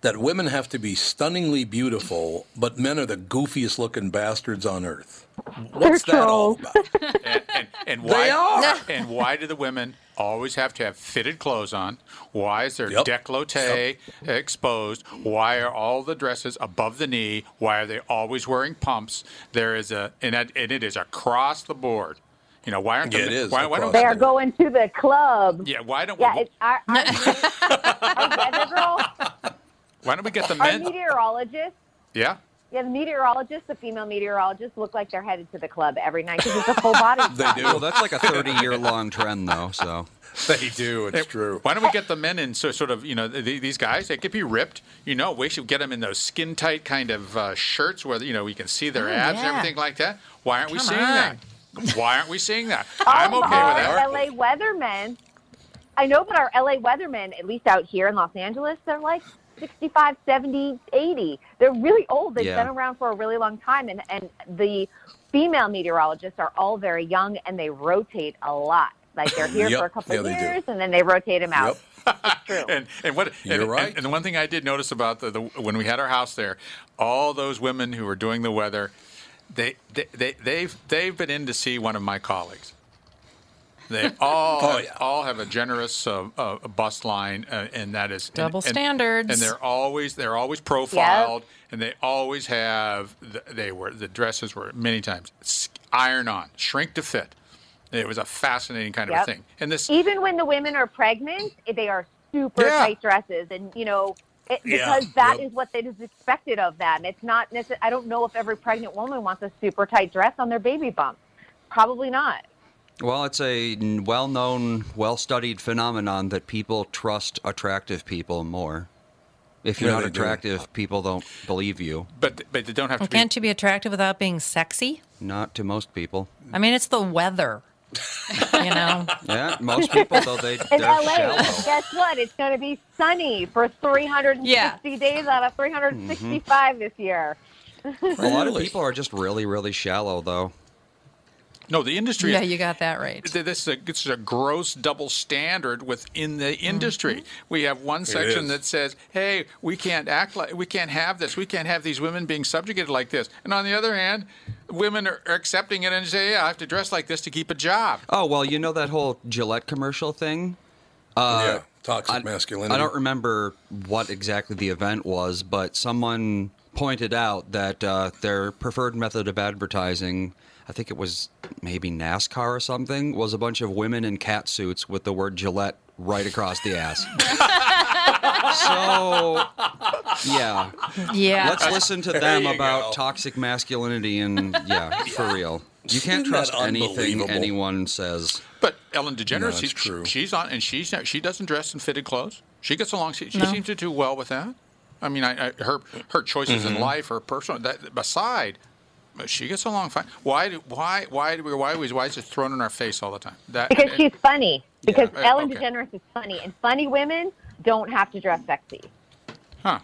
that women have to be stunningly beautiful, but men are the goofiest looking bastards on earth. What's They're that trolls. all about? and, and, and why, they are. And why do the women always have to have fitted clothes on? Why is their yep. décolleté yep. exposed? Why are all the dresses above the knee? Why are they always wearing pumps? There is a and, that, and it is across the board. You know, why aren't yeah, the, it is why, why don't they are the going to the club? Yeah, why don't yeah, we? It's our, our, our weather why don't we get the men? Our meteorologists. Yeah. Yeah, the meteorologists, the female meteorologists, look like they're headed to the club every night because it's a full body. They do. Well, that's like a thirty-year-long trend, though. So they do. It's it, true. Why don't we get the men in so sort of, you know, the, these guys? They could be ripped. You know, we should get them in those skin-tight kind of uh, shirts where, you know, we can see their oh, abs yeah. and everything like that. Why aren't Come we seeing on. that? Why aren't we seeing that? Oh, I'm okay our with that. L A weathermen. I know, but our L A weathermen, at least out here in Los Angeles, they're like sixty-five, seventy, eighty. They're really old. They've yeah. been around for a really long time. And, and the female meteorologists are all very young, and they rotate a lot. Like, they're here yep. for a couple yeah, of years, and then they rotate them out. Yep. It's true. and, and what, You're and, right. And, and the one thing I did notice about the, the when we had our house there, all those women who were doing the weather, they, they, they, they've, they've been in to see one of my colleagues. They all oh, have, yeah. all have a generous uh, uh, bust line, uh, and that is double and, standards. And, and they're always they're always profiled, yep. and they always have the, they were the dresses were many times iron on, shrink to fit. It was a fascinating kind yep. of a thing. And this even when the women are pregnant, they are super yeah. tight dresses, and you know it, because yeah. that yep. is what is expected of them. It's not necess- I don't know if every pregnant woman wants a super tight dress on their baby bump. Probably not. Well, it's a well-known, well-studied phenomenon that people trust attractive people more. If you're yeah, not attractive, do. people don't believe you. But but they don't have well, to. Be... Can't you be attractive without being sexy? Not to most people. I mean, it's the weather. You know. Yeah, most people though they. In L A, shallow. Guess what? It's going to be sunny for three hundred sixty yeah. days out of three hundred sixty-five mm-hmm. this year. A lot of people are just really, really shallow, though. No, the industry. Yeah, you got that right. This is a, this is a gross double standard within the industry. Mm-hmm. We have one section that says, "Hey, we can't act like we can't have this. We can't have these women being subjugated like this." And on the other hand, women are accepting it and say, "Yeah, I have to dress like this to keep a job." Oh well, you know that whole Gillette commercial thing. Uh, yeah, toxic I, masculinity. I don't remember what exactly the event was, but someone pointed out that uh, their preferred method of advertising. I think it was maybe NASCAR or something, was a bunch of women in cat suits with the word Gillette right across the ass. So, yeah. Yeah. Let's listen to them about go. toxic masculinity and, yeah, yeah, for real. You can't Isn't trust anything anyone says. But Ellen DeGeneres, no, she, true. she's on, and she's she doesn't dress in fitted clothes. She gets along. She, she no. seems to do well with that. I mean, I, I, her her choices mm-hmm. in life, her personal, that, beside... She gets along fine. Why? Do, why? Why do we? Why is why is it thrown in our face all the time? That, because she's funny. Because yeah, Ellen okay. DeGeneres is funny, and funny women don't have to dress sexy. Huh.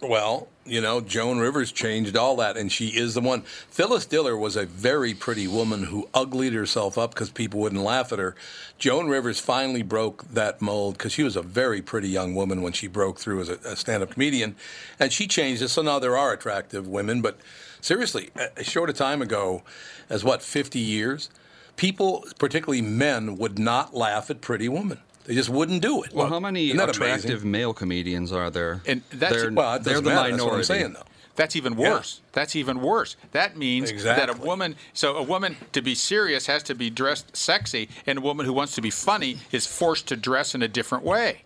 Well, you know, Joan Rivers changed all that, and she is the one. Phyllis Diller was a very pretty woman who uglied herself up because people wouldn't laugh at her. Joan Rivers finally broke that mold because she was a very pretty young woman when she broke through as a, a stand-up comedian, and she changed it. So now there are attractive women, but. Seriously, as short a time ago as, what, fifty years, people, particularly men, would not laugh at pretty women. They just wouldn't do it. Well, well how many attractive amazing? male comedians are there? And that's, they're well, they're the matter. minority. That's what I'm saying, though. That's even worse. Yeah. That's even worse. That means exactly. that a woman, so a woman to be serious has to be dressed sexy, and a woman who wants to be funny is forced to dress in a different way.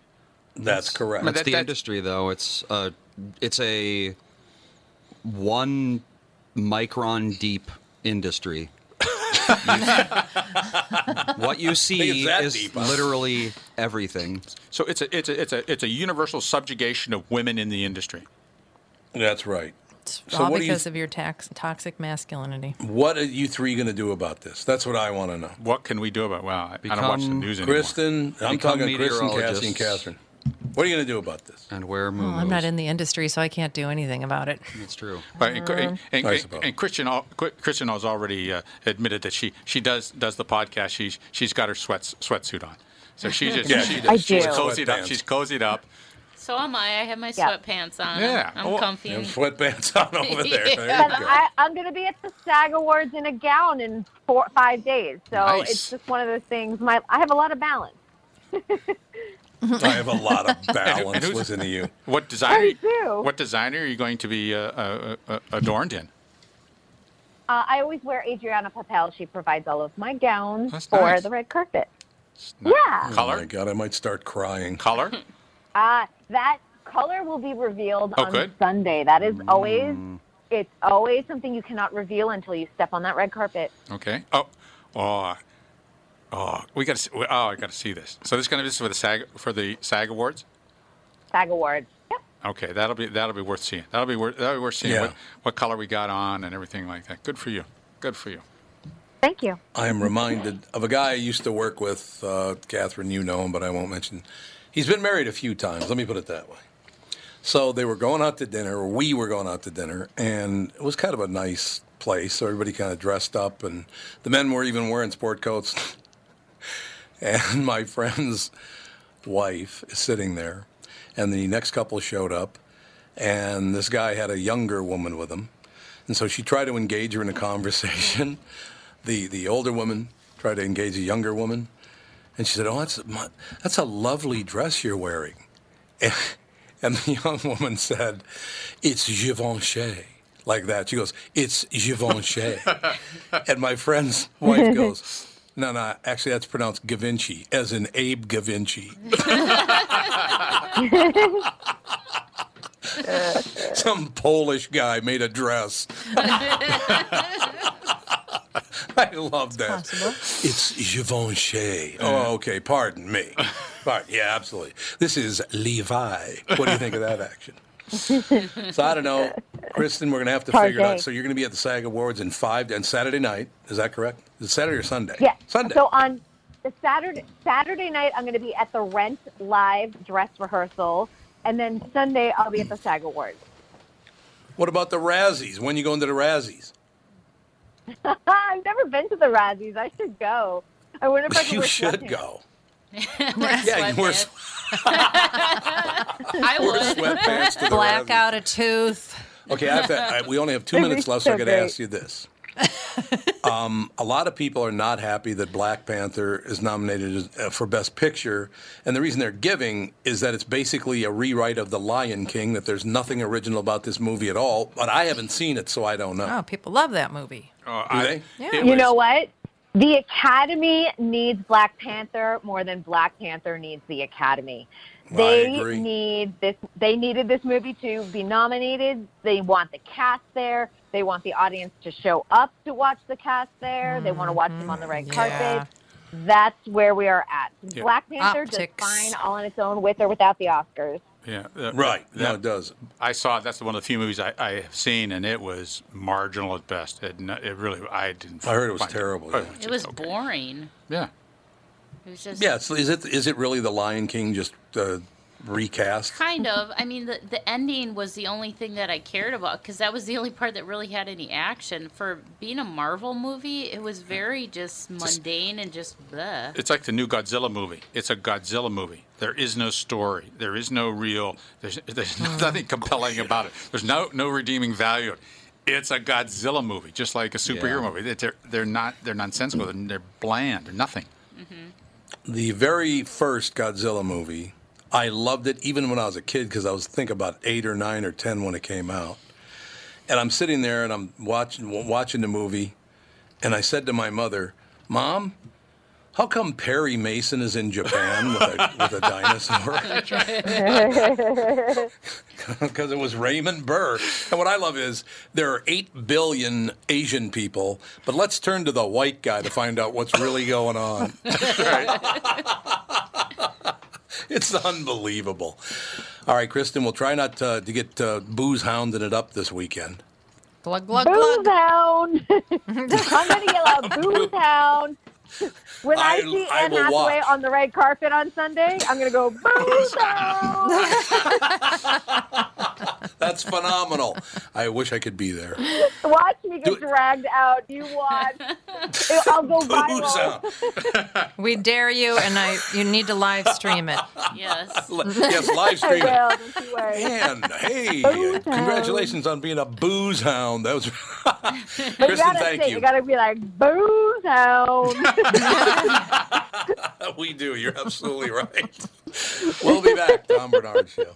That's, that's correct. That's that, the that's, industry, though. It's uh, it's a one... micron deep industry. What you see is deep, huh? literally everything. So it's a it's a it's a it's a universal subjugation of women in the industry. That's right. It's so all what because you, of your tax, toxic masculinity. What are you three going to do about this? That's what I want to know. What can we do about? Wow, well, I don't watch the news anymore. Kristen, I'm talking Kristen, Cassie, and Catherine. What are you going to do about this? And where moves? Well, I'm not in the industry, so I can't do anything about it. That's true. But, and, and, and, and, and Christian, Christian has already uh, admitted that she, she does does the podcast. She's she's got her sweats sweatsuit on, so she's just yeah, she, she's cozied up. She's cozied up. So am I. I have my yep. sweatpants on. Yeah. I'm oh, comfy. You have sweatpants on over there. yeah. there you go. I, I'm going to be at the SAG Awards in a gown in four, five days. So nice. It's just one of those things. My I have a lot of balance. I have a lot of balance. Listen to you. What designer? What designer are you going to be uh, uh, uh, adorned in? Uh, I always wear Adriana Papel. She provides all of my gowns That's for nice. the red carpet. Nice. Yeah. Color? Oh my God, I might start crying. Color? Uh, that color will be revealed oh, on good. Sunday. That is always, mm. it's always something you cannot reveal until you step on that red carpet. Okay. Oh, oh, oh, we got to. Oh, I got to see this. So this is going to be for the SAG for the SAG Awards. SAG Awards. Yep. Okay, that'll be that'll be worth seeing. That'll be worth that'll be worth seeing yeah. what, what color we got on and everything like that. Good for you. Good for you. Thank you. I am reminded of a guy I used to work with, uh, Catherine. You know him, but I won't mention. He's been married a few times. Let me put it that way. So they were going out to dinner, or we were going out to dinner, and it was kind of a nice place. So everybody kind of dressed up, and the men were even wearing sport coats. And my friend's wife is sitting there. And the next couple showed up, and this guy had a younger woman with him. And so she tried to engage her in a conversation. The the older woman tried to engage a younger woman, and she said, oh, that's a, that's a lovely dress you're wearing. And, and the young woman said, it's Givenchy, like that. She goes, it's Givenchy. And my friend's wife goes, no, no, actually that's pronounced Givenchy, as in Abe Givenchy. Some Polish guy made a dress. I love that. Possible. It's Givenchy. Oh, okay. Pardon me. Pardon. Yeah, absolutely. This is Levi. What do you think of that action? So I don't know, Kristen. We're gonna have to Hard figure day. it out. So you're gonna be at the SAG Awards in five and Saturday night. Is that correct? Is it Saturday or Sunday? Yeah. Sunday. So on the Saturday Saturday night, I'm gonna be at the Rent live dress rehearsal, and then Sunday I'll be at the SAG Awards. What about the Razzies? When you going to the Razzies? I've never been to the Razzies. I should go. I wonder if I could. You should sweatpants. go. yeah, you wear sweatpants. I would. sweatpants to the Black Razzies. out a tooth. Okay, I've had, I, we only have two It'd minutes left, so, so I could ask you this. Um, a lot of people are not happy that Black Panther is nominated for Best Picture, and the reason they're giving is that it's basically a rewrite of The Lion King, that there's nothing original about this movie at all, but I haven't seen it, so I don't know. Oh, people love that movie. Uh, Do I, they? Yeah. You know what? The Academy needs Black Panther more than Black Panther needs the Academy. They need this. They needed this movie to be nominated. They want the cast there. They want the audience to show up to watch the cast there. Mm-hmm. They want to watch them on the red carpet. Yeah. That's where we are at. Yeah. Black Panther Optics. Does fine all on its own, with or without the Oscars. Yeah, uh, right. That, no, it does. I saw it. That's one of the few movies I, I have seen, and it was marginal at best. It, it really, I didn't. I heard it was terrible. It, yeah. it was okay. boring. Yeah. It was just, yeah, so is it is it really The Lion King just uh, recast? Kind of. I mean, the, the ending was the only thing that I cared about, because that was the only part that really had any action. For being a Marvel movie, it was very just mundane and just bleh. It's like the new Godzilla movie. It's a Godzilla movie. There is no story. There is no real. There's there's nothing compelling about it. There's no no redeeming value. It's a Godzilla movie, just like a superhero yeah. movie. They're they're not they're nonsensical. They're bland. They're nothing. Mm-hmm. The very first Godzilla movie, I loved it even when I was a kid, because I was, think, about eight or nine or ten when it came out. And I'm sitting there, and I'm watching watching the movie, and I said to my mother, Mom, how come Perry Mason is in Japan with a, with a dinosaur? Because it was Raymond Burr. And what I love is there are eight billion Asian people, but let's turn to the white guy to find out what's really going on. It's unbelievable. All right, Kristen, we'll try not to, to get uh, booze hounded it up this weekend. Glug, glug, glug. Booze hound. I'm going to yell out booze hound. When I, I see Anne Hathaway on the red carpet on Sunday, I'm going to go, booze hound. That's phenomenal. I wish I could be there. Watch me get dragged out. You watch. I'll go viral. We dare you, and I. You need to live stream it. Yes. Yes, live stream it. And hey, booze congratulations hound. on being a booze hound. That was. Kristen, you gotta thank say, you. You got to be like booze hound. We do. You're absolutely right. We'll be back. Tom Bernard Show.